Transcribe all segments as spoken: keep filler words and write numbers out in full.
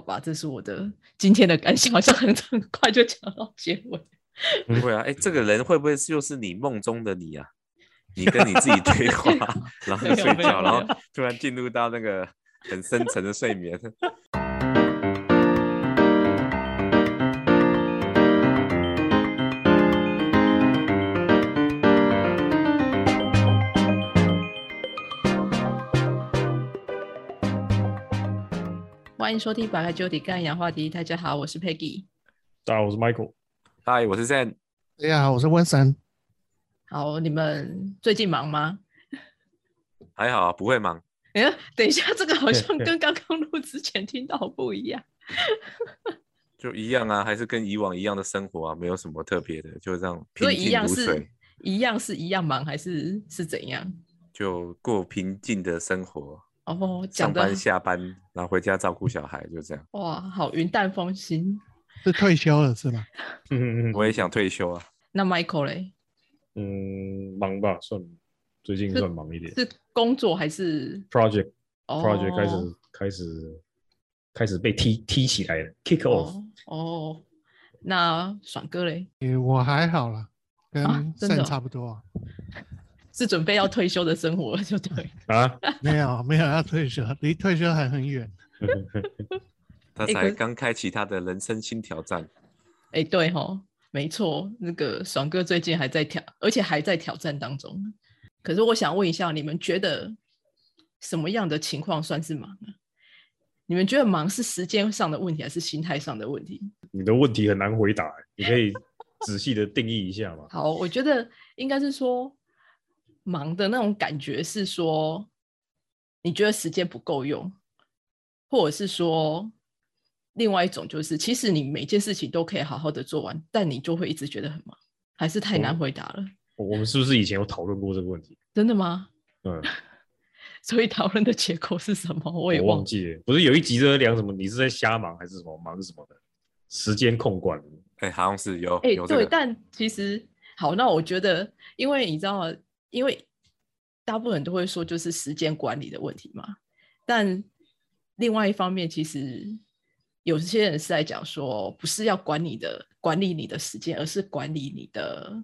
好吧，这是我的今天的感想，好像很很快就讲到结尾。不会啊，哎、欸，这个人会不会就是你梦中的你啊？你跟你自己对话，然后睡觉，然后突然进入到那个很深层的睡眠。欢迎收听百开就底干氧话题，大家好，我是 Peggy。 大家好，我是 Michael。 嗨，我是 Zen。 大家好，我是 Winson。 好，你们最近忙吗？还好，不会忙。哎，等一下，这个好像跟刚刚录之前听到不一样。就一样啊，还是跟以往一样的生活啊，没有什么特别的，就这样平静如水。所以一样是一样忙还是是怎样？就过平静的生活哦，上班下班，然后回家照顾小孩，就这样。哇，好云淡风轻。是退休了是吗？嗯，我也想退休啊。那 Michael 咧？嗯，忙吧，算最近算忙一点。是, 是工作还是 project？project、oh. project 开始开始开始被 踢, 踢起来了 ，kick off。哦、oh. oh. ，那爽哥咧？我还好啦，跟Sam差不多、啊。是准备要退休的生活就对啊，没有没有要退休，离退休还很远。他才刚开启他的人生新挑战。哎、欸，对齁，没错，那个爽哥最近还在挑，而且还在挑战当中。可是我想问一下，你们觉得什么样的情况算是忙呢？你们觉得忙是时间上的问题，还是心态上的问题？你的问题很难回答、欸，你可以仔细的定义一下吗？好，我觉得应该是说。忙的那种感觉是说你觉得时间不够用，或者是说另外一种就是其实你每件事情都可以好好的做完，但你就会一直觉得很忙，还是太难回答了。我, 我们是不是以前有讨论过这个问题？真的吗？嗯。所以讨论的结果是什么？我也忘记了。不是有一集在聊什么你是在瞎忙还是什么忙什么的时间控管？哎、欸，好像是有。哎、欸這個，对，但其实好，那我觉得，因为你知道吗？因为大部分人都会说就是时间管理的问题嘛，但另外一方面其实有些人是在讲说不是要管你的管理你的时间，而是管理你的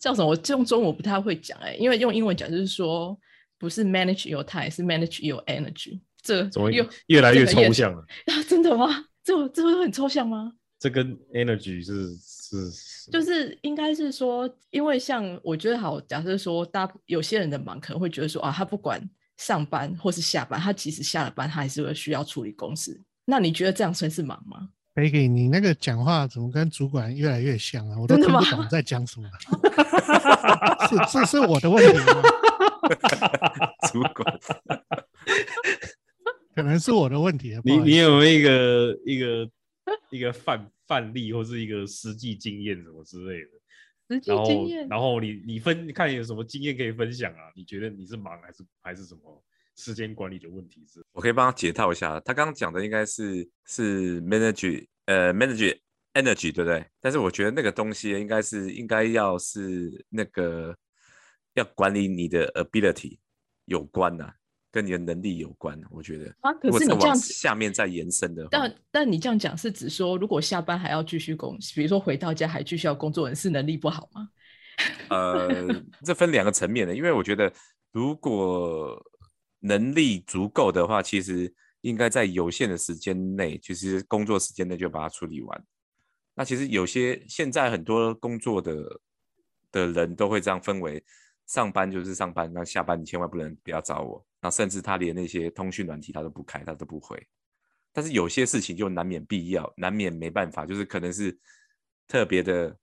叫什么，我用中文我不太会讲、欸、因为用英文讲就是说不是 manage your time 是 manage your energy。 这怎么越来越抽象了、啊、真的吗？这这会很抽象吗？这跟 energy 是是就是应该是说，因为像我觉得好，假设说大有些人的忙可能会觉得说啊，他不管上班或是下班，他即使下了班，他还是会需要处理公事。那你觉得这样算是忙吗？ Peggy， 你那个讲话怎么跟主管越来越像啊？我都听不懂在讲什么。是是是我的问题吗？主管。可能是我的问题。你你有没有一个一个一个范范例或是一个实际经验什么之类的？实际经验，然后, 然后 你, 你分看有什么经验可以分享啊？你觉得你是忙还是还是什么时间管理的问题？是我可以帮他解套一下。他刚刚讲的应该是是 manage 呃 manage energy 对不对？但是我觉得那个东西应该是应该要是那个要管理你的 ability 有关啊，跟你的能力有关，我觉得。啊，可是你这样子下面再延伸的话，但但你这样讲是指说，如果下班还要继续工，比如说回到家还继续要工作，人是能力不好吗？呃，这分两个层面的，因为我觉得如果能力足够的话，其实应该在有限的时间内，其实工作时间内就把它处理完。那其实有些现在很多工作的的人都会这样分为。上班就是上班，那下班你千万不能不要找我。那甚至他连那些通讯软体他都不开，他都不回。但是有些事情就难免必要，难免没办法，就是可能是特别的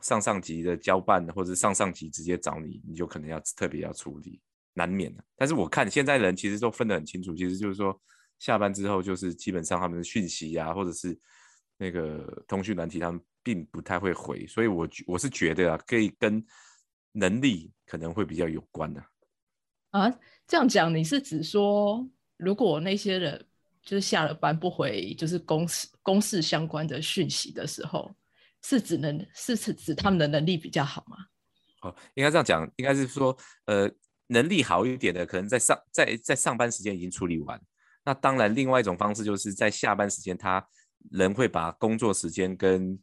上上级的交办，或者上上级直接找你，你就可能要特别要处理，难免的。但是我看现在人其实都分得很清楚，其实就是说下班之后就是基本上他们的讯息啊，或者是那个通讯软体他们并不太会回，所以我我是觉得啊，可以跟能力可能会比较有关的 啊, 啊，这样讲你是指说，如果那些人就是下了班不回，就是公事公事相关的讯息的时候，是只能是指他们的能力比较好吗？哦，应该这样讲，应该是说，呃，能力好一点的，可能在上在在上班时间已经处理完，那当然另外一种方式就是在下班时间他人会把工作时间跟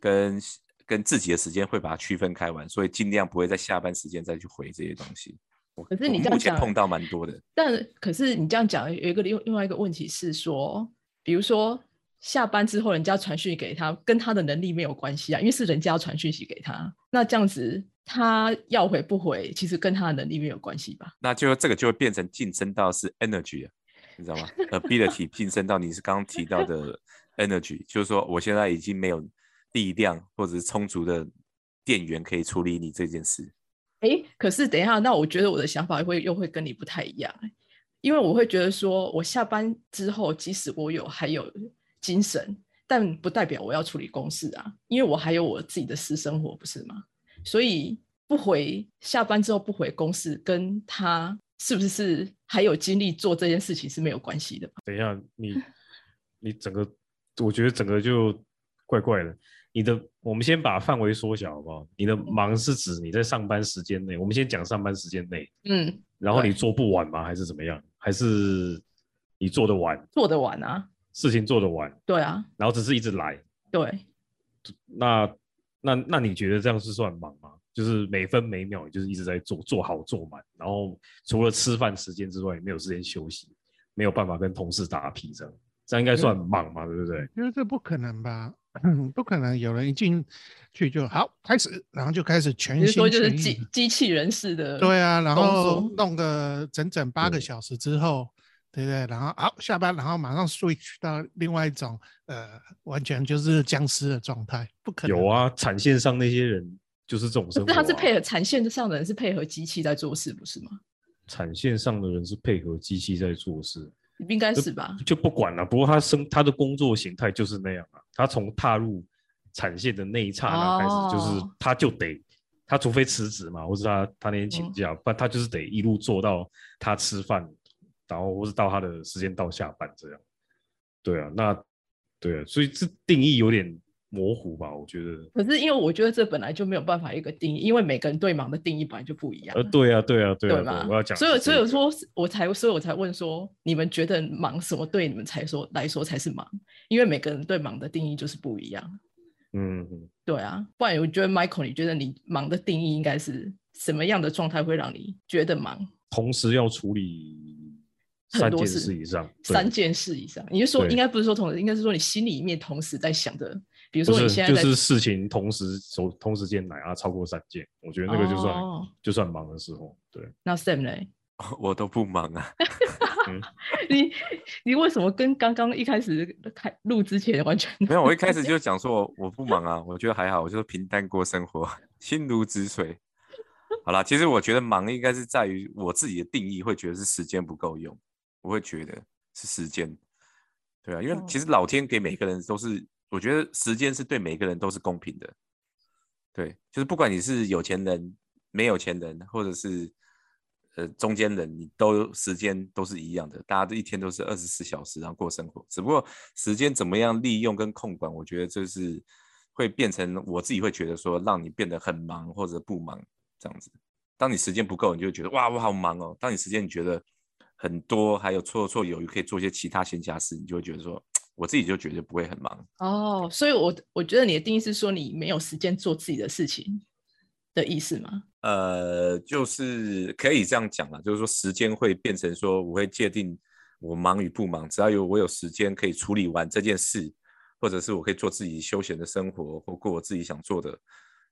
跟跟自己的时间会把它区分开完，所以尽量不会在下班时间再去回这些东西。可是你这样讲，我目前碰到蛮多的。但可是你这样讲有一个另外一个问题是说，比如说下班之后人家传讯给他，跟他的能力没有关系啊，因为是人家传讯息给他，那这样子他要回不回其实跟他的能力没有关系吧。那就这个就会变成晋升到是 energy 了，你知道吗ability 晋升到你是刚刚提到的 energy 就是说我现在已经没有力量或者是充足的电源可以处理你这件事。诶，可是等一下，那我觉得我的想法会又会跟你不太一样，因为我会觉得说我下班之后即使我有还有精神，但不代表我要处理公事啊，因为我还有我自己的私生活不是吗？所以不回下班之后不回公事跟他是不是还有精力做这件事情是没有关系的。等一下，你你整个我觉得整个就怪怪的。你的我们先把范围缩小好不好？你的忙是指你在上班时间内，我们先讲上班时间内，嗯，然后你做不完吗？还是怎么样？还是你做得完？做得完啊，事情做得完。对啊，然后只是一直来。对，那那那你觉得这样是算忙吗？就是每分每秒你就是一直在做，做好做满，然后除了吃饭时间之外，也没有时间休息，没有办法跟同事打屁这样。这样应该算忙嘛，对不对？因为这不可能吧、嗯、不可能有人一进去就好开始，然后就开始全心全意，就是就是机器人式的。对啊，然后弄个整整八个小时之后，对不对？然后好下班，然后马上 switch 到另外一种呃，完全就是僵尸的状态，不可能。有啊，产线上那些人就是这种生活、啊。可是他是配合产线上的人是配合机器在做事，不是吗？产线上的人是配合机器在做事。应该是吧， 就, 就不管了、啊。不过 他, 生他的工作形态就是那样啊。他从踏入产线的那一刹那开始，哦、就是他就得，他除非辞职嘛，或是他他那天请假，嗯、不然他就是得一路做到他吃饭，然后或是到他的时间到下班这样。对啊，那对啊，所以这定义有点模糊吧，我觉得。可是因为我觉得这本来就没有办法一个定义，因为每个人对忙的定义本来就不一样。呃，对啊，对啊，对啊，对啊，我要讲。所以，所以我说，我才，所以我才问说，你们觉得忙什么对你们才说来说才是忙？因为每个人对忙的定义就是不一样。嗯，对啊，不然我觉得 Michael， 你觉得你忙的定义应该是什么样的状态会让你觉得忙？同时要处理。三件事以上，三件事以上，你就说应该不是说同时，应该是说你心里面同时在想的，比如说你现在在就是事情同时同时间来啊，超过三件，我觉得那个就算、哦、就算忙的时候，对。那 Sam 呢？我都不忙啊。嗯、你你为什么跟刚刚一开始开录之前完全没有？我一开始就讲说我不忙啊，我觉得还好，我就平淡过生活，心如止水。好啦，其实我觉得忙应该是在于我自己的定义，会觉得是时间不够用。我会觉得是时间，对啊，因为其实老天给每个人都是，我觉得时间是对每个人都是公平的，对，就是不管你是有钱人、没有钱人，或者是呃中间人，你都时间都是一样的，大家一天都是二十四小时然后过生活，只不过时间怎么样利用跟控管，我觉得就是会变成我自己会觉得说，让你变得很忙或者不忙这样子。当你时间不够，你就觉得哇我好忙哦；当你时间你觉得很多还有绰绰有余可以做一些其他闲暇事，你就会觉得说我自己就觉得不会很忙哦。所以我我觉得你的定义是说你没有时间做自己的事情的意思吗？呃就是可以这样讲啦，就是说时间会变成说我会界定我忙与不忙，只要有我有时间可以处理完这件事，或者是我可以做自己休闲的生活或过我自己想做的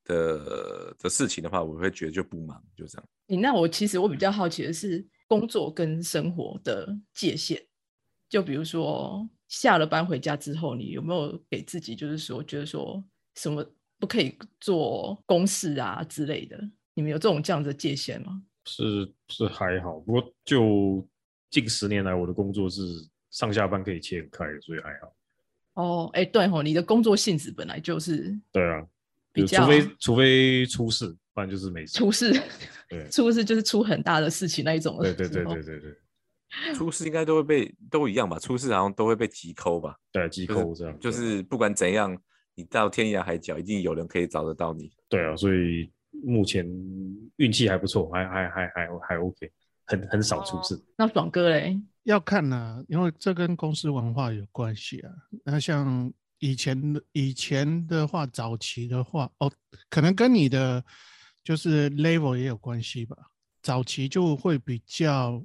的, 的事情的话，我会觉得就不忙，就这样。欸、那我其实我比较好奇的是工作跟生活的界限，就比如说下了班回家之后，你有没有给自己就是说觉得说什么不可以做公事啊之类的？你们有这种这样的界限吗？是是还好，不过就近十年来我的工作是上下班可以切开，所以还好。哦，哎、欸，对吼，你的工作性质本来就是对啊。除非除非出事，不然就是没事。出事，对，出事就是出很大的事情那一种。对对对对对对，出事应该都会被都一样吧？出事好像都会被急扣吧？对，急扣这样、就是。就是不管怎样，你到天涯海角，一定有人可以找得到你。对啊，所以目前运气还不错，还还还还还 OK， 很很少出事。哦、那爽哥嘞？要看啊，因为这跟公司文化有关系啊。那像以前的以前的话，早期的话，哦，可能跟你的就是 level 也有关系吧。早期就会比较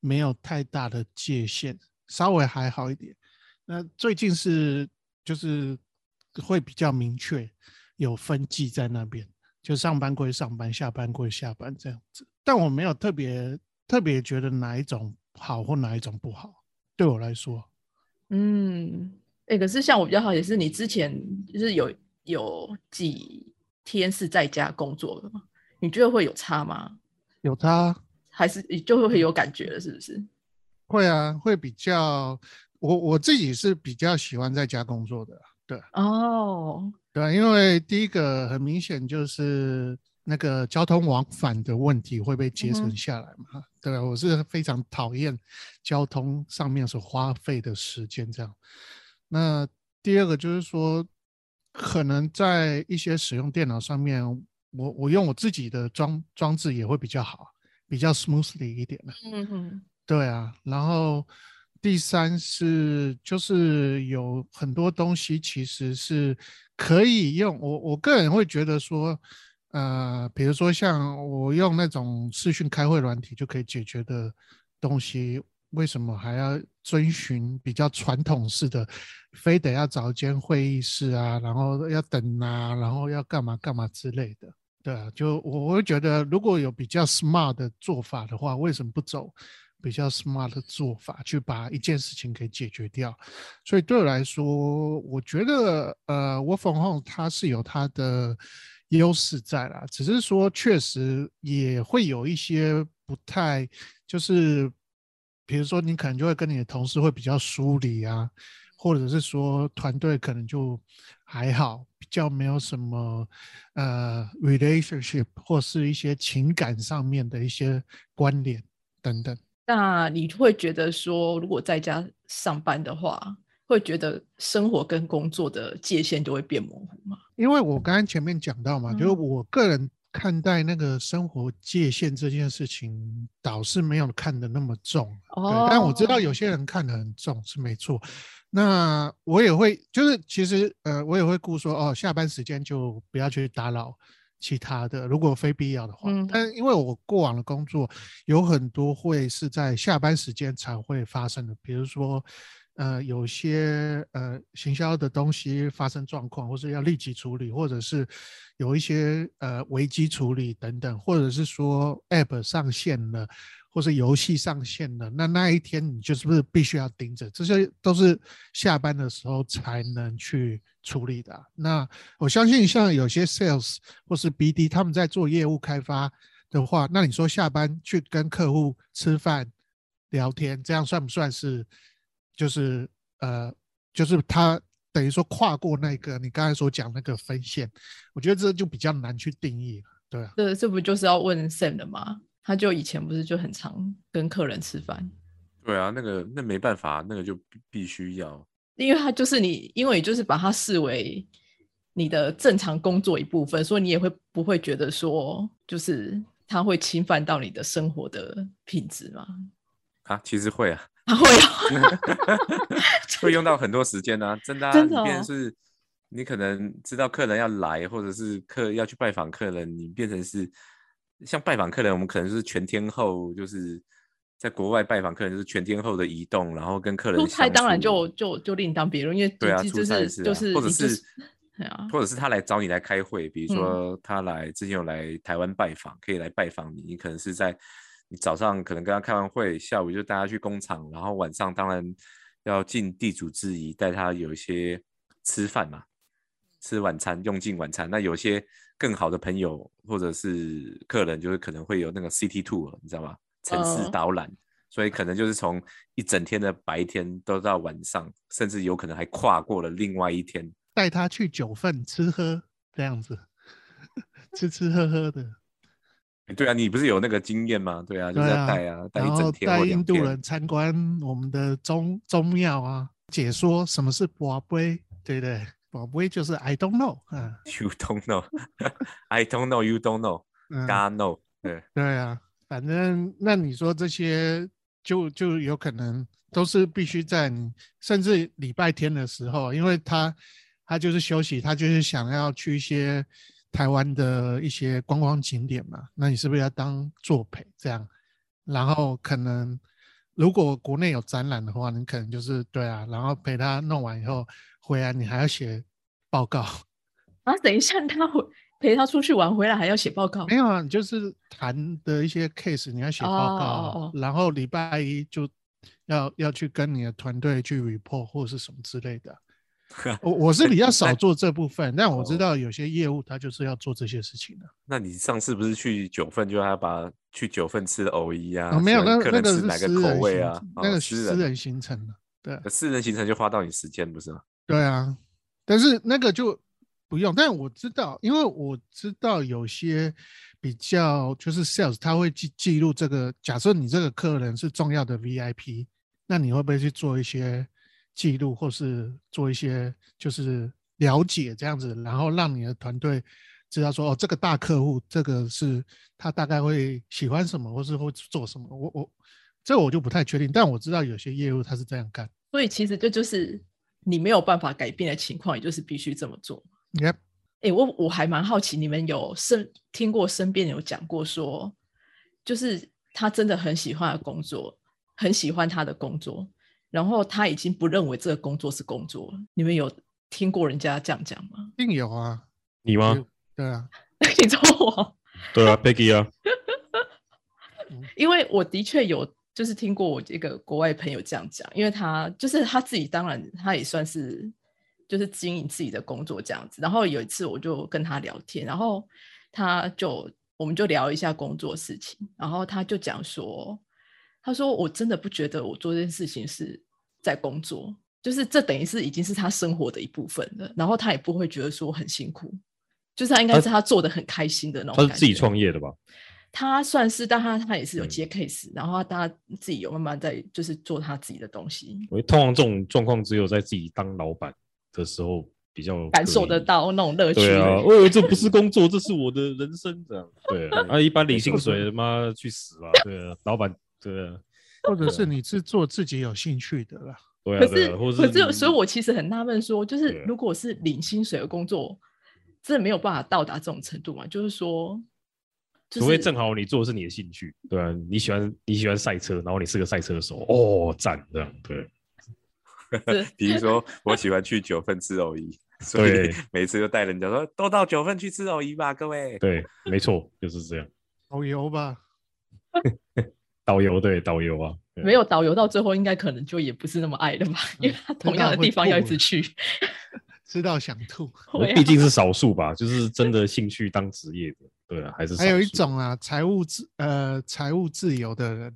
没有太大的界限，稍微还好一点。那最近是就是会比较明确有分际在那边，就上班归上班，下班归下班这样子。但我没有特别特别觉得哪一种好或哪一种不好，对我来说，嗯。欸、可是像我比较好也是你之前就是有有几天是在家工作的吗？你觉得会有差吗？有差，还是就会有感觉了是不是？会啊，会比较，我我自己是比较喜欢在家工作的。对哦，对，因为第一个很明显就是那个交通往返的问题会被节省下来嘛、嗯、对，我是非常讨厌交通上面所花费的时间这样。那第二个就是说，可能在一些使用电脑上面，我我用我自己的装装置也会比较好，比较 smoothly 一点的。嗯哼，对啊。然后第三是，就是有很多东西其实是可以用，我我个人会觉得说，呃，比如说像我用那种视讯开会软体就可以解决的东西。为什么还要遵循比较传统式的，非得要找一间会议室啊，然后要等啊，然后要干嘛干嘛之类的。对啊，就我会觉得如果有比较 smart 的做法的话，为什么不走比较 smart 的做法去把一件事情给解决掉？所以对我来说，我觉得呃 work from home 它是有它的优势在啦，只是说确实也会有一些不太，就是比如说你可能就会跟你的同事会比较疏离啊，或者是说团队可能就还好，比较没有什么呃 relationship 或是一些情感上面的一些关联等等。那你会觉得说如果在家上班的话，会觉得生活跟工作的界限就会变模糊吗？因为我刚才前面讲到嘛、嗯、就是我个人看待那个生活界限这件事情倒是没有看得那么重、oh. 对，但我知道有些人看得很重是没错。那我也会就是其实呃，我也会顾说哦，下班时间就不要去打扰其他的，如果非必要的话、嗯、但因为我过往的工作有很多会是在下班时间才会发生的，比如说呃，有些呃行销的东西发生状况，或是要立即处理，或者是有一些呃危机处理等等，或者是说 App 上线了，或是游戏上线了，那那一天你就是不是必须要盯着，这些都是下班的时候才能去处理的、啊、那我相信像有些 Sales 或是 B D 他们在做业务开发的话，那你说下班去跟客户吃饭聊天，这样算不算是就是呃，就是他等于说跨过那个你刚才所讲那个分线，我觉得这就比较难去定义了，对啊。这这不就是要问 Sam 的吗？他就以前不是就很常跟客人吃饭？对啊，那个那没办法，那个就必须要，因为他就是你，因为你就是把它视为你的正常工作一部分，所以你也会不会觉得说，就是他会侵犯到你的生活的品质吗？啊，其实会啊。啊、会啊会用到很多时间啊，真的啊，真的、哦、你变成是你可能知道客人要来，或者是客要去拜访客人，你变成是像拜访客人，我们可能是全天候，就是在国外拜访客人就是全天候的移动，然后跟客人出差当然就就就另当别论，因为对啊，出差是、啊就是、或者是、就是啊、或者是他来找你来开会，比如说他来、嗯、之前有来台湾拜访，可以来拜访你，你可能是在你早上可能跟他开完会，下午就带他去工厂，然后晚上当然要尽地主之谊，带他有一些吃饭嘛，吃晚餐，用尽晚餐。那有些更好的朋友或者是客人，就是可能会有那个 city tour， 你知道吗？城市导览， oh. 所以可能就是从一整天的白天都到晚上，甚至有可能还跨过了另外一天，带他去九份吃喝这样子，吃吃喝喝的。对啊，你不是有那个经验吗？对啊，就是要带啊，带、啊、一整天或两天，然后带印度人参观我们的宗宗庙啊，解说什么是博杯，对不对？博杯就是 I don't know、啊、You don't know I don't know You don't know God know、嗯、对, 对啊，反正那你说这些就就有可能都是必须在你甚至礼拜天的时候，因为他他就是休息，他就是想要去一些台湾的一些观光景点嘛，那你是不是要当作陪这样？然后可能如果国内有展览的话，你可能就是对啊，然后陪他弄完以后回来，你还要写报告啊？等一下，他回陪他出去玩回来还要写报告？没有啊，就是谈的一些 case 你要写报告，哦哦哦，然后礼拜一就要要去跟你的团队去 report 或是什么之类的。我, 我是比较少做这部分，但我知道有些业务他就是要做这些事情的。那你上次不是去九份就要把去九份吃的藕衣啊，哦，没有，那那个是哪个口味啊？那个私人行程的，对，啊，私人行程就花到你时间不是吗？对啊，但是那个就不用。但我知道，因为我知道有些比较就是 sales 他会记记录这个，假设你这个客人是重要的 V I P， 那你会不会去做一些记录或是做一些就是了解这样子，然后让你的团队知道说，哦，这个大客户这个是他大概会喜欢什么或是会做什么。我我这我就不太确定，但我知道有些业务他是这样干。所以其实这就是你没有办法改变的情况，也就是必须这么做。 Yep。 欸，我我还蛮好奇你们有身听过身边有讲过说就是他真的很喜欢的工作，很喜欢他的工作，然后他已经不认为这个工作是工作了，你们有听过人家这样讲吗？一定有啊。你吗？对啊。你说我？对啊， Peggy 啊。因为我的确有就是听过我一个国外朋友这样讲，因为他就是他自己当然他也算是就是经营自己的工作这样子。然后有一次我就跟他聊天，然后他就我们就聊一下工作事情，然后他就讲说，他说我真的不觉得我做这件事情是在工作，就是这等于是已经是他生活的一部分了，然后他也不会觉得说很辛苦，就是他应该是他做的很开心的那种感觉。 他, 他是自己创业的吧？他算是，但 他, 他也是有接 case，嗯，然后他自己有慢慢在就是做他自己的东西。我通常这种状况只有在自己当老板的时候比较感受得到那种乐趣。对啊，哦，这不是工作，这是我的人生这样。对啊，啊一般领薪水妈去死吧。对啊，老板。对啊，或者是你是做自己有兴趣的啦。对啊，可 是, 或是可是所以我其实很纳闷说，就是如果是领薪水的工作，真的没有办法到达这种程度嘛？就是说，就是，除非正好你做的是你的兴趣。对啊，你喜欢你喜欢赛车，然后你是个赛车手，哦，赞这样。对，比如说我喜欢去九份吃藕衣，所以每次就带人家说都到九份去吃藕衣吧，各位。对，没错，就是这样。藕油吧。导游，对，导游啊，没有导游到最后应该可能就也不是那么爱的吧，因为他同样的地方要一直去，知道想吐。我毕竟是少数吧，就是真的兴趣当职业的，对啊，还是少数。还有一种啊，财务自呃财务自由的人，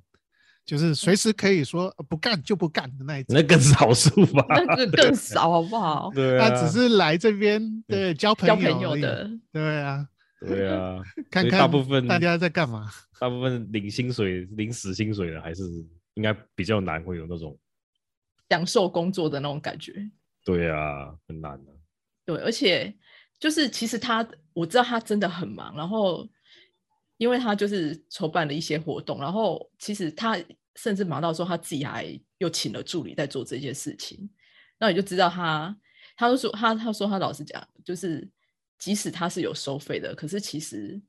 就是随时可以说不干就不干的那一种。那更少数吧，那个更少好不好？对啊，他只是来这边对交朋友，交朋友的，对啊。对啊，看看大部分大家在干嘛。大部分领薪水、领死薪水的，还是应该比较难会有那种享受工作的那种感觉。对啊，很难啊。对，而且就是其实他，我知道他真的很忙，然后因为他就是筹办了一些活动，然后其实他甚至忙到说他自己还又请了助理在做这件事情。那你就知道他，他就说他他说他老实讲就是。即使它是有收费的，可是其实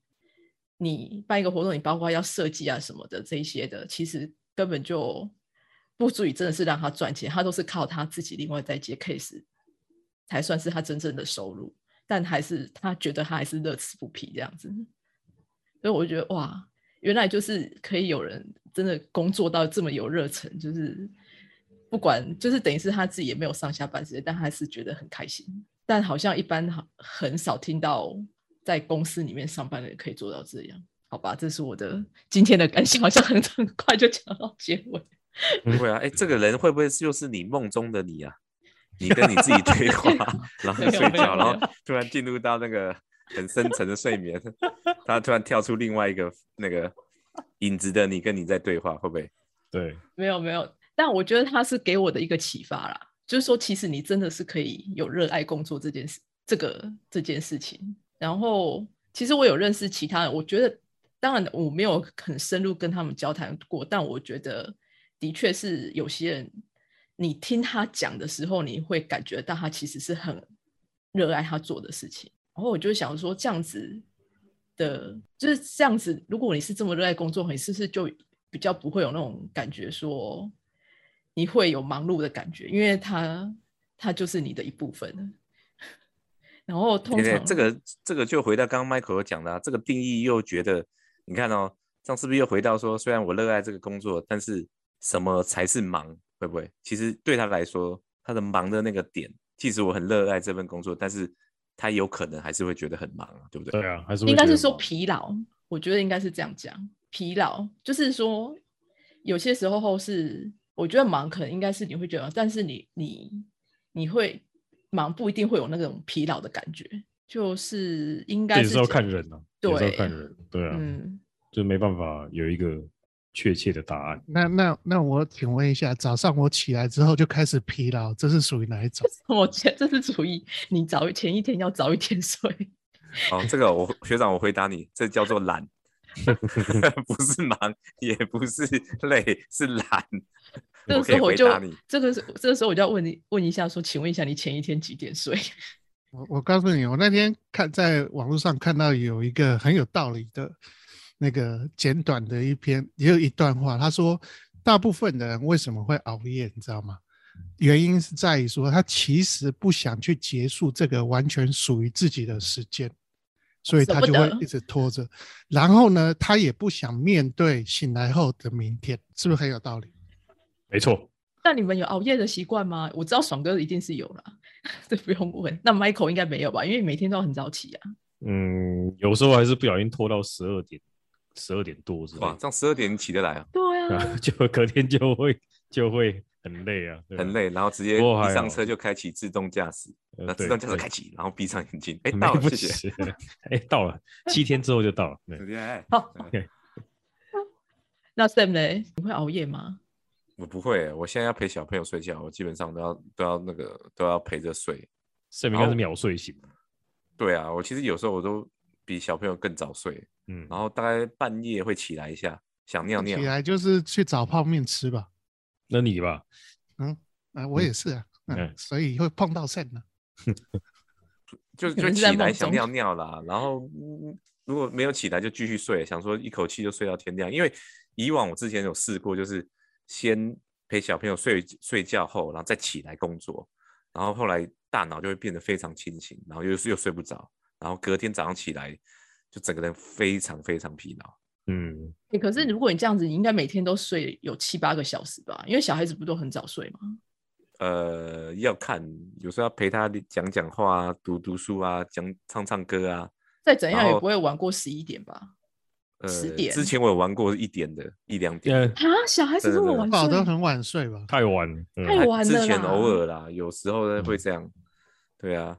你办一个活动，你包括要设计啊什么的这一些的，其实根本就不足以真的是让他赚钱，他都是靠他自己另外再接 case 才算是他真正的收入，但还是他觉得他还是乐此不疲这样子。所以我觉得哇，原来就是可以有人真的工作到这么有热忱，就是不管就是等于是他自己也没有上下班时间，但他还是觉得很开心。但好像一般很少听到在公司里面上班的人可以做到这样。好吧，这是我的今天的感想，好像很快就讲到结尾。不会啊，欸，这个人会不会就是你梦中的你啊？你跟你自己对话然后睡觉，然后突然进入到那个很深层的睡眠，他突然跳出另外一个那个影子的你跟你在对话，会不会？对，没有没有，但我觉得他是给我的一个启发啦，就是说其实你真的是可以有热爱工作这件事，这个这件事情。然后其实我有认识其他人，我觉得当然我没有很深入跟他们交谈过，但我觉得的确是有些人你听他讲的时候你会感觉到他其实是很热爱他做的事情，然后我就想说这样子的就是这样子，如果你是这么热爱工作你是不是就比较不会有那种感觉说你会有忙碌的感觉，因为他他就是你的一部分。然后通常对对、这个、这个就回到刚刚 Michael 有讲的、啊、这个定义又觉得你看哦，这样是不是又回到说虽然我热爱这个工作但是什么才是忙，会不会其实对他来说他的忙的那个点，即使我很热爱这份工作但是他有可能还是会觉得很忙，对不对？对啊，还是会觉得很忙，应该是说疲劳，我觉得应该是这样讲，疲劳就是说有些时候是我觉得忙可能应该是你会觉得，但是你你你会忙不一定会有那种疲劳的感觉，就是应该是也是要看人啊，对，也是要看人，对啊、嗯、就没办法有一个确切的答案。那那那我请问一下，早上我起来之后就开始疲劳，这是属于哪一种？我觉得这是属于你早前一天要早一天睡。哦，这个我学长我回答你，这叫做懒，不是忙，也不是累，是懒。这个时候我就我回答你，这个这个时候我就要问你问一下说，请问一下你前一天几点睡？我我告诉你，我那天看在网络上看到有一个很有道理的。那个简短的一篇也有一段话，他说大部分的人为什么会熬夜你知道吗？原因是在于说他其实不想去结束这个完全属于自己的时间，所以他就会一直拖着，然后呢他也不想面对醒来后的明天，是不是很有道理？没错。那你们有熬夜的习惯吗？我知道爽哥一定是有啦，这不用问。那 Michael 应该没有吧，因为每天都很早起啊。嗯，有时候还是不小心拖到十二点十二点多是吧？哇，这样十二点起得来啊？对啊，就隔天就会就会很累啊，很累，然后直接一上车就开启自动驾驶，那、呃、自动驾驶开启，然后闭上眼睛，哎、欸，到了，谢谢，哎、欸，到了，七天之后就到了，对，好，对。那 Sam 呢？你会熬夜吗？我不会，我现在要陪小朋友睡觉，我基本上都要都要那个都要陪着睡。Sam 应该是秒睡型。对啊，我其实有时候我都比小朋友更早睡。嗯，然后大概半夜会起来一下，想尿尿。起来就是去找泡面吃吧。那你吧，嗯，啊、我也是啊，嗯嗯、所以会碰到肾了、啊。就就起来想尿尿啦，然后、嗯、如果没有起来就继续睡，想说一口气就睡到天亮。因为以往我之前有试过，就是先陪小朋友睡睡觉后，然后再起来工作，然后后来大脑就会变得非常清醒，然后又又睡不着，然后隔天早上起来。就整个人非常非常疲劳。嗯、欸，可是如果你这样子，你应该每天都睡有七八个小时吧？因为小孩子不都很早睡吗？呃，要看，有时候要陪他讲讲话啊，读读书啊，讲唱唱歌啊。再怎样也不会玩过十一点吧？呃，十点之前我有玩过一点的，一两点。啊，小孩子这么晚睡，都很晚睡吧？太晚了，嗯、太晚了。之前偶尔啦，有时候会这样。嗯、对啊。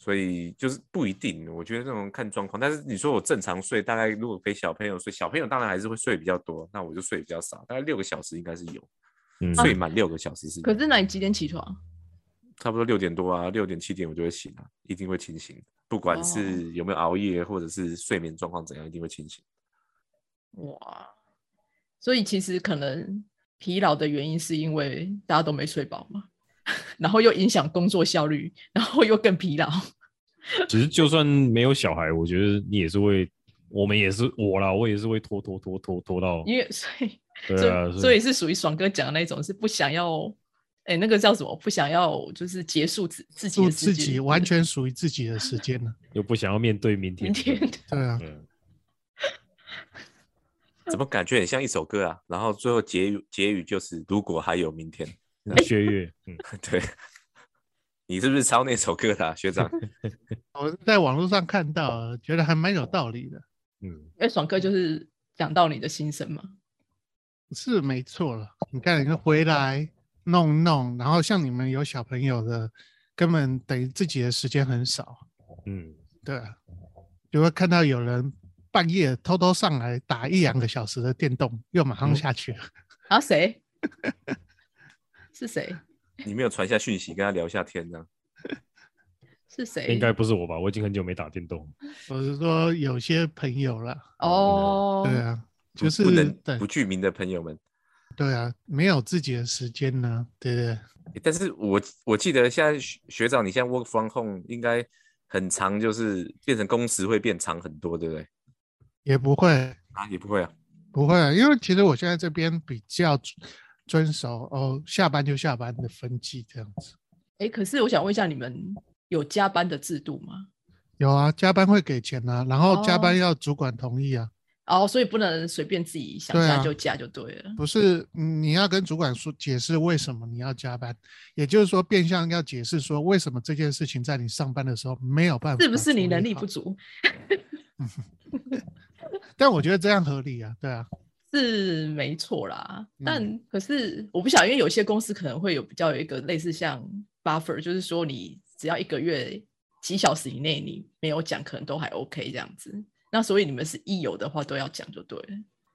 所以就是不一定，我觉得这种看状况。但是你说我正常睡，大概如果陪小朋友睡，小朋友当然还是会睡比较多，那我就睡比较少，大概六个小时应该是有，嗯、睡满六个小时是有、啊。可是那你几点起床？差不多六点多啊，六点七点我就会醒了、啊，一定会清醒，不管是有没有熬夜或者是睡眠状况怎样，一定会清醒。哇，所以其实可能疲劳的原因是因为大家都没睡饱嘛。然后又影响工作效率，然后又更疲劳。其实就算没有小孩，我觉得你也是会，我们也是我啦，我也是会拖拖拖拖拖到。因为所以对、啊、所, 以所以是属于爽哥讲的那种，是不想要，哎，那个叫什么？不想要就是结束自自己的自己，完全属于自己的时间了，又不想要面对明天。明天对啊。对怎么感觉很像一首歌啊？然后最后结语结语就是，如果还有明天。学乐、嗯、对，你是不是抄那首歌的、啊、学长？我在网络上看到，觉得还蛮有道理的。嗯，因为爽哥就是讲到你的心声嘛，是没错了。你看，你回来弄弄，然后像你们有小朋友的，根本等于自己的时间很少。嗯，对，就会看到有人半夜偷偷上来打一两个小时的电动，又马上下去了。啊、嗯，谁？是谁？你没有传下讯息跟他聊一下天呢、啊？是谁？应该不是我吧？我已经很久没打电动。我是说有些朋友啦。哦、oh. 嗯，对啊，就是不能不具名的朋友们。对啊，没有自己的时间呢、啊，对不对？但是我我记得现在学长，你现在 work from home 应该很长，就是变成工时会变长很多，对不对？也不会啊，也不会啊，不会、啊，因为其实我现在这边比较遵守哦，下班就下班的分际这样子。哎，可是我想问一下，你们有加班的制度吗？有啊，加班会给钱啊，然后加班要主管同意啊。哦，哦所以不能随便自己想加就加就对了。对啊、不是，你要跟主管说解释为什么你要加班，也就是说变相要解释说为什么这件事情在你上班的时候没有办法。是不是你能力不足？但我觉得这样合理啊，对啊。是没错啦，但、嗯、可是我不晓得，因为有些公司可能会有比较有一个类似像 buffer， 就是说你只要一个月几小时以内你没有讲，可能都还 OK 这样子。那所以你们是一有的话都要讲就对了。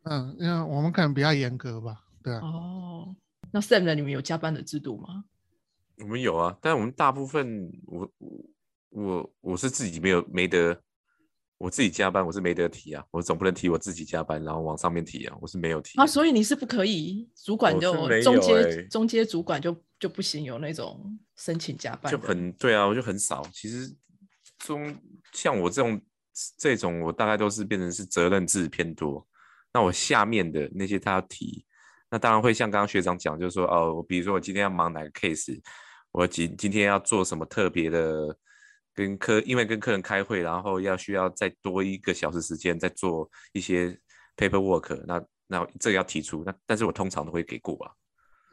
嗯，因为我们可能比较严格吧，对啊。哦，那 Sam 呢？你们有加班的制度吗？我们有啊，但我们大部分我我我是自己没有没得。我自己加班我是没得提啊，我总不能提我自己加班然后往上面提啊，我是没有提啊。啊所以你是不可以，主管就中阶、欸、中阶主管就就不行有那种申请加班的，就很对啊，我就很少。其实中像我这种这种我大概都是变成是责任制偏多。那我下面的那些他要提，那当然会像刚刚学长讲，就是说哦，我比如说我今天要忙哪个 case， 我今今天要做什么特别的。跟客因为跟客人开会，然后要需要再多一个小时时间再做一些 paperwork， 那那这个要提出，那但是我通常都会给过啊，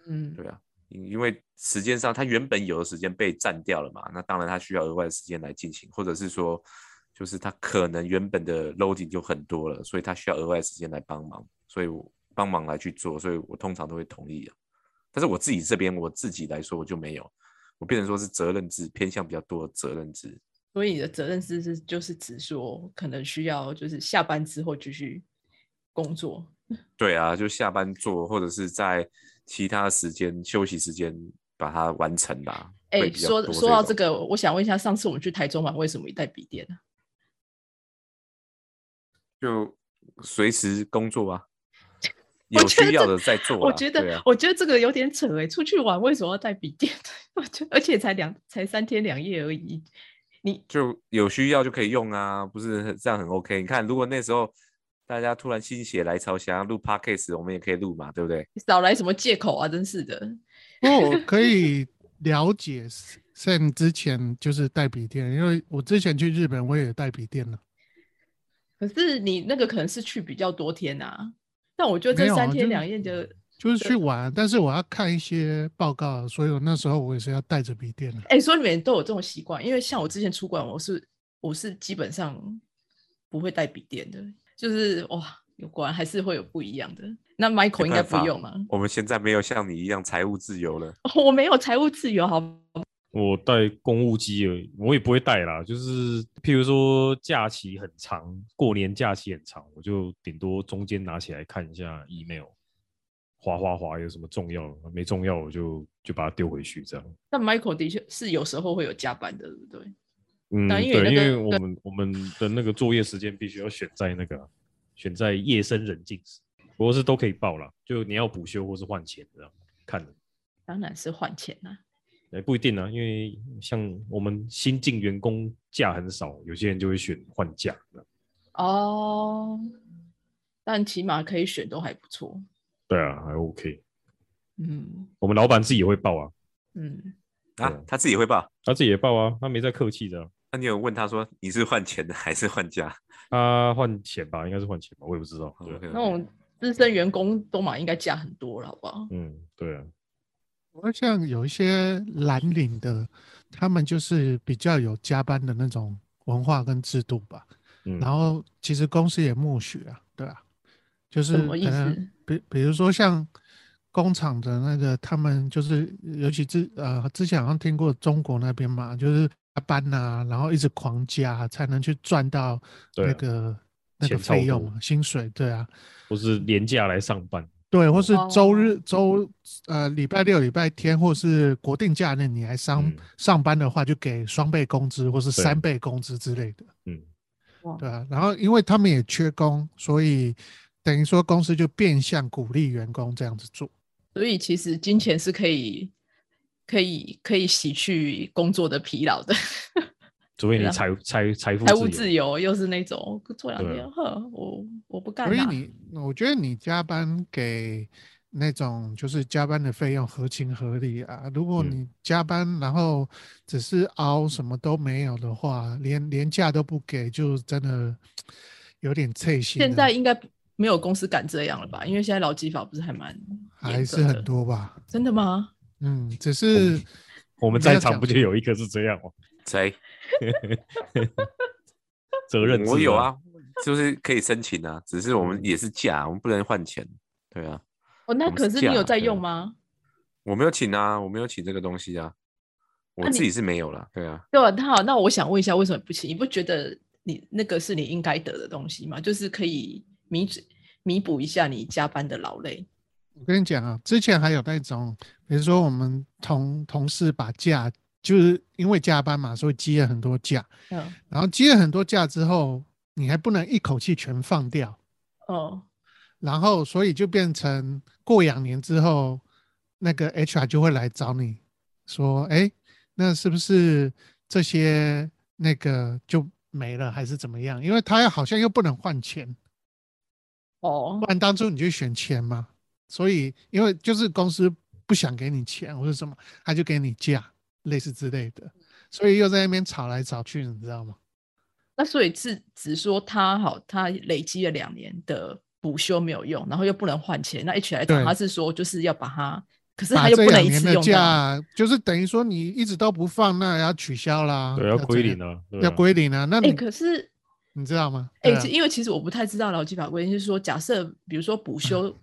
嗯，对啊，因为时间上他原本有的时间被占掉了嘛，那当然他需要额外的时间来进行，或者是说就是他可能原本的 loading 就很多了，所以他需要额外的时间来帮忙，所以我帮忙来去做，所以我通常都会同意啊。但是我自己这边我自己来说我就没有。我变成说是责任制，偏向比较多的责任制。所以你的责任制是就是指说，可能需要就是下班之后继续工作。对啊，就下班做，或者是在其他时间休息时间把它完成啦。哎、欸，说说到这个，我想问一下，上次我们去台中玩，为什么一带笔电呢？就随时工作啊。有需要的在做、啊、我觉得、啊、我觉得这个有点扯哎、欸，出去玩为什么要带笔电？而且 才, 两才三天两夜而已，你就有需要就可以用啊，不是这样很 OK？ 你看，如果那时候大家突然心血来潮想要录 podcast， 我们也可以录嘛，对不对？少来什么借口啊，真是的。不过我可以了解 Sam 之前就是带笔电，因为我之前去日本我也带笔电了。可是你那个可能是去比较多天啊。但我觉得这三天两夜就、啊、就, 就是去玩，但是我要看一些报告，所以我那时候我也是要带着笔电的、欸、所以你们都有这种习惯？因为像我之前出馆我是我是基本上不会带笔电的，就是哇果然还是会有不一样的。那 Michael 应该不用嘛？我们现在没有像你一样财务自由了。我没有财务自由，好我带公务机而已，我也不会带啦。就是譬如说假期很长，过年假期很长，我就顶多中间拿起来看一下 email， 滑滑滑有什么重要，没重要我就就把它丢回去这样。但 Michael 的确是有时候会有加班的，对不对？嗯，那因为、那个、对，因为我们我们的那个作业时间必须要选在那个、啊、选在夜深人静时，不过是都可以报啦，就你要补休或是换钱这样看的。当然是换钱啦、啊。也不一定啊，因为像我们新进员工假很少，有些人就会选换假哦，但起码可以选都还不错。对啊，还 OK。嗯，我们老板自己也会报啊。嗯啊，啊，他自己会报，他自己也报啊，他没在客气的、啊。那你有问他说你是换钱的还是换假？他换钱吧，应该是换钱吧，我也不知道。对， okay. 那种资深员工都嘛应该假很多了，好不好？嗯，对啊。我像有一些蓝领的，他们就是比较有加班的那种文化跟制度吧。嗯、然后其实公司也默许啊，对吧、啊？就是可能比比如说像工厂的那个，他们就是尤其之呃之前好像听过中国那边嘛，就是加班啊，然后一直狂加才能去赚到那个、啊、那个费用嘛，薪水，对啊，或是廉价来上班。对，或是周日、周呃礼拜六、礼拜天，或是国定假日，你来上、嗯、上班的话，就给双倍工资或是三倍工资之类的。嗯，对啊。然后，因为他们也缺工，所以等于说公司就变相鼓励员工这样子做。所以其实金钱是可以可以可以洗去工作的疲劳的。除非你财财财富财务自由，又是那种做两天，我我不干了。所以你，我觉得你加班给那种就是加班的费用合情合理啊。如果你加班然后只是熬什么都没有的话，连连假都不给，就真的有点脆心。现在应该没有公司敢这样了吧？因为现在劳基法不是还蛮还是很多吧？真的吗？嗯，只是、嗯、我们在场不就有一个是这样哦？谁？责任我有啊，就是可以申请啊，只是我们也是假，我们不能换钱，对啊。哦，那可是你有在用吗？我没有请啊，我没有请这个东西啊，我自己是没有啦，对啊。对啊，那好，那我想问一下，为什么不请？你不觉得你那个是你应该得的东西吗？就是可以弥弥补一下你加班的劳累。我跟你讲啊，之前还有那种，比如说我们同同事把假。就是因为加班嘛，所以积了很多假、嗯、然后积了很多假之后你还不能一口气全放掉哦，然后所以就变成过两年之后那个 H R 就会来找你说哎，那是不是这些那个就没了还是怎么样，因为他好像又不能换钱哦，不然当初你就选钱嘛，所以因为就是公司不想给你钱或是什么他就给你假类似之类的，所以又在那边吵来吵去，你知道吗？那所以是只说他好，他累积了两年的补休没有用，然后又不能换钱，那 H R 找他是说就是要把他，可是他又不能一次用到，就是等于说你一直都不放，那要取消啦，对，要归零了，要归零了。那你、欸、可是你知道吗？哎、欸，因为其实我不太知道劳基法规定，就是说假设比如说补休。嗯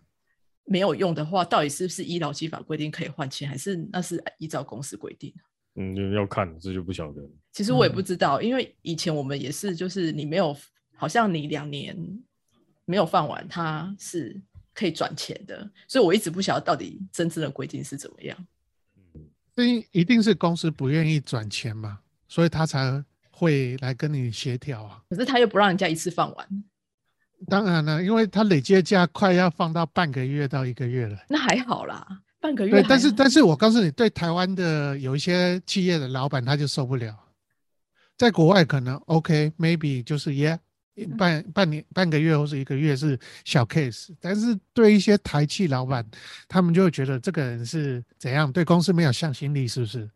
没有用的话到底是不是依劳基法规定可以换钱还是那是依照公司规定、啊、嗯，要看这就不晓得，其实我也不知道、嗯、因为以前我们也是就是你没有好像你两年没有放完它是可以转钱的，所以我一直不晓得到底真正的规定是怎么样、嗯、一定是公司不愿意转钱嘛，所以他才会来跟你协调啊，可是他又不让人家一次放完，当然了，因为他累积的假快要放到半个月到一个月了，那还好啦，半个月还好。对，但是但是我告诉你，对台湾的有一些企业的老板他就受不了，在国外可能 OK maybe 就是 yeah 半半年半个月或是一个月是小 case， 但是对一些台企老板，他们就会觉得这个人是怎样，对公司没有向心力，是不是？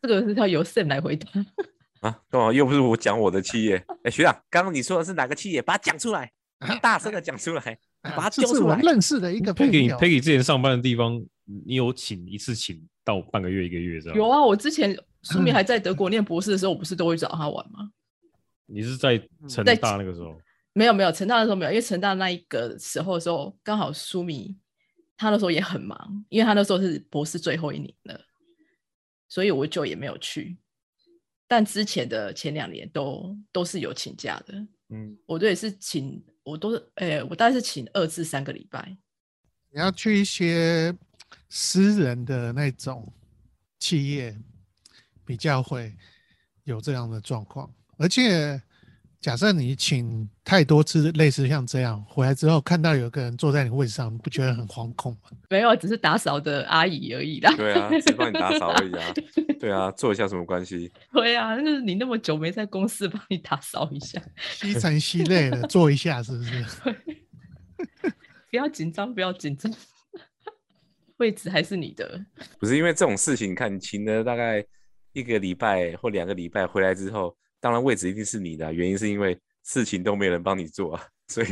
这个是要由 Sam 来回答。啊，干嘛又不是我讲我的企业？哎，学长，刚刚你说的是哪个企业？把它讲出来。大声的讲出来、啊、把它丢出来，这是我认识的一个朋友 Peggy, Peggy 之前上班的地方你有请一次请到半个月一个月这样？有啊，我之前苏明还在德国念博士的时候、嗯、我不是都会找他玩吗？你是在成大那个时候？没有没有，成大的时候没有，因为成大那一个时候的时候刚好苏明他那时候也很忙，因为他那时候是博士最后一年了，所以我就也没有去，但之前的前两年都都是有请假的、嗯、我都也是请我都是、欸、我大概是请二至三个礼拜。你要去一些私人的那种企业比较会有这样的状况，而且假设你请太多次类似像这样回来之后看到有个人坐在你位置上，你不觉得很惶恐吗？没有，只是打扫的阿姨而已啦。对啊，只帮你打扫而已啊。对啊，做一下什么关系？对啊，就是你那么久没在公司帮你打扫一下，吸尘吸累了做一下是不是？不要紧张不要紧张，位置还是你的。不是因为这种事情，看你请了大概一个礼拜或两个礼拜回来之后，当然位置一定是你的、啊、原因是因为事情都没人帮你做、啊、所以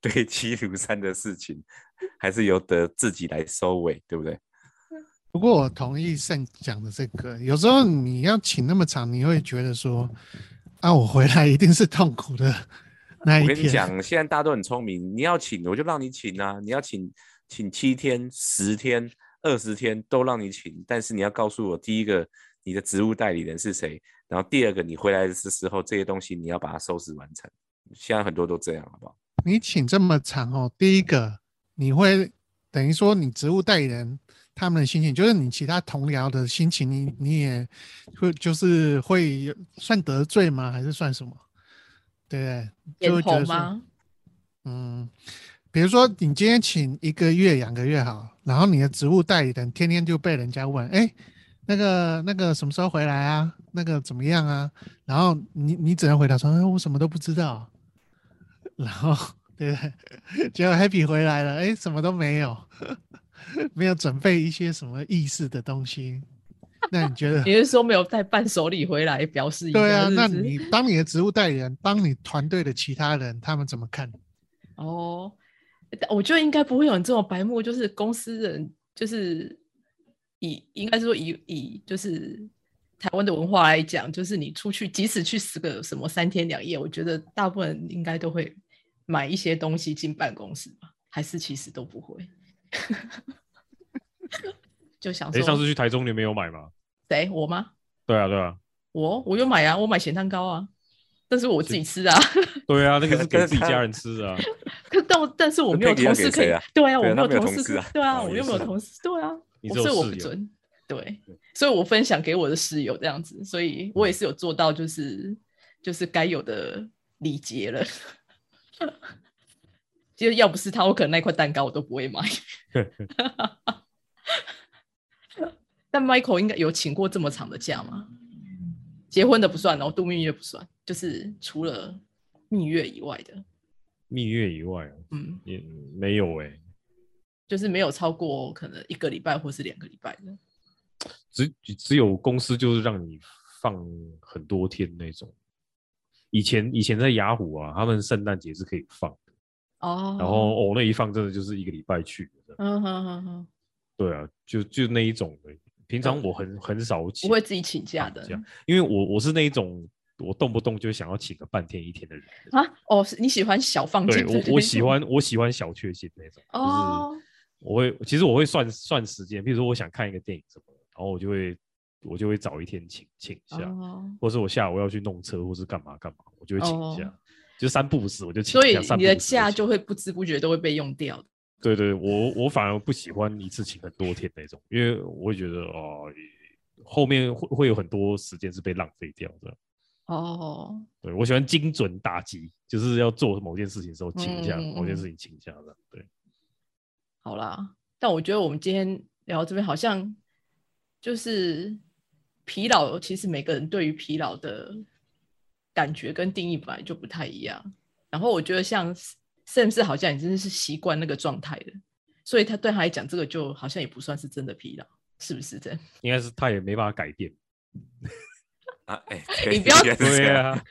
堆积如山的事情还是由得自己来收尾，对不对？不过我同意 Sam 讲的这个，有时候你要请那么长，你会觉得说啊，我回来一定是痛苦的那一天。我跟你讲，现在大家都很聪明，你要请我就让你请啊，你要请请七天十天二十天都让你请，但是你要告诉我第一个你的职务代理人是谁，然后第二个你回来的时候这些东西你要把它收拾完成，现在很多都这样，好不好？你请这么长哦，第一个你会等于说你职务代理人他们的心情，就是你其他同僚的心情， 你, 你也会就是会算得罪吗还是算什么？对，眼红吗？嗯，比如说你今天请一个月两个月好，然后你的职务代理人天天就被人家问，哎，那个那个什么时候回来啊，那个怎么样啊，然后你你只能回答说、哎、我什么都不知道，然后对不对，结果 Happy 回来了，哎，什么都没有，没有准备一些什么意识的东西，那你觉得你是说没有带伴手礼回来表示一下？对啊，是是那你当你的职务代理人，当你团队的其他人，他们怎么看？哦，我觉得应该不会有人这种白目，就是公司人，就是以应该是说以以就是台湾的文化来讲，就是你出去即使去十个什么三天两夜，我觉得大部分人应该都会买一些东西进办公室吧，还是其实都不会。就想说，哎，上次去台中你没有买吗？谁？我吗？对啊，对啊，我我有买啊，我买咸蛋糕啊，但是我自己吃啊。对啊，那个是给自己家人吃啊。可但但是我没有同事可以，啊对啊，我没有同事，对啊，我又没有同事，对啊，所以我不准，对，所以我分享给我的室友这样子，所以我也是有做到，就是就是该有的礼节了。就要不是他，我可能那块蛋糕我都不会买。但 Michael 应该有请过这么长的假吗？结婚的不算哦，度蜜月不算，就是除了蜜月以外的。蜜月以外，嗯，也没有哎、欸，就是没有超过可能一个礼拜或是两个礼拜的。只只有公司就是让你放很多天那种。以前以前在雅虎啊，他们圣诞节是可以放的哦，然后哦那一放真的就是一个礼拜去的。嗯哼哼哼。对啊，就就那一种的。平常我很很少请，不会自己请假的，因为我我是那一种我动不动就想要请个半天一天的人啊。哦，你喜欢小放假？对，我我喜欢我喜欢小确幸那种。哦，就是我会其实我会算算时间，比如说我想看一个电影什么，然后我就会我就会早一天请请一下，哦、或是我下午要去弄车或是干嘛干嘛，我就会请一下，哦、就三不五时我就请一下。所以你的假就会不知不觉都会被用掉的。对对，我我反而不喜欢一次请很多天那种，因为我会觉得哦、呃，后面 会, 会有很多时间是被浪费掉的。哦，对，我喜欢精准打击，就是要做某件事情的时候请假，嗯、某件事情请假的。对，好啦，但我觉得我们今天聊这边好像就是疲劳，其实每个人对于疲劳的感觉跟定义本来就不太一样。然后我觉得像Sam 是好像已经是习惯那个状态的，所以他对他来讲，这个就好像也不算是真的疲劳，是不是这样？应该是他也没办法改变。啊欸、你不要对啊，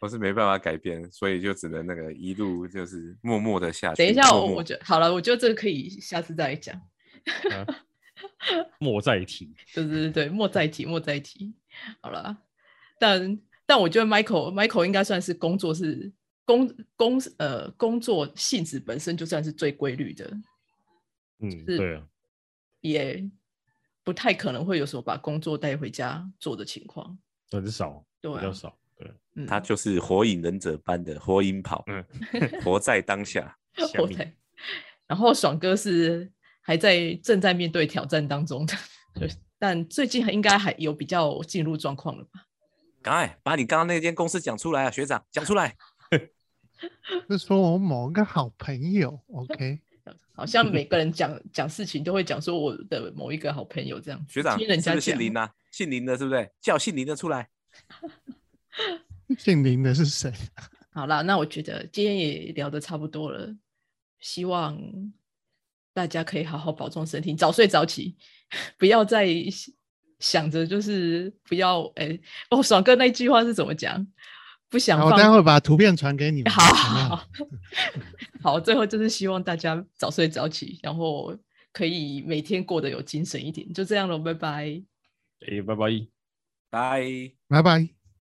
我是没办法改变，所以就只能那个一路就是默默的下去。等一下，默默我觉得好了，我觉得这个可以下次再讲。啊、莫再提，对对对，莫再提，莫再提。好了，但但我觉得 Michael Michael 应该算是工作是。工, 工,、呃、工作性质本身就算是最规律的，嗯，对啊，也不太可能会有什么把工作带回家做的情况，很少，对、啊，比较少，对、嗯，他就是火影忍者般的火影跑，嗯、活在当下，活在。然后爽哥是还在正在面对挑战当中的，嗯、但最近应该还有比较进入状况了吧？赶快把你刚刚那间公司讲出来啊，学长，讲出来。是说我某个好朋友 OK 好像每个人讲讲事情都会讲说我的某一个好朋友这样，学长听人家讲是姓林啊，姓林的是不是叫姓林的出来？姓林的是谁？好啦，那我觉得今天也聊得差不多了，希望大家可以好好保重身体，早睡早起，不要再想着就是不要哎哦，爽哥那句话是怎么讲？不想放，我待会把图片传给你们。好，好，好，最后就是希望大家早睡早起，然后可以每天过得有精神一点。就这样了，拜拜。哎，拜拜，拜拜拜。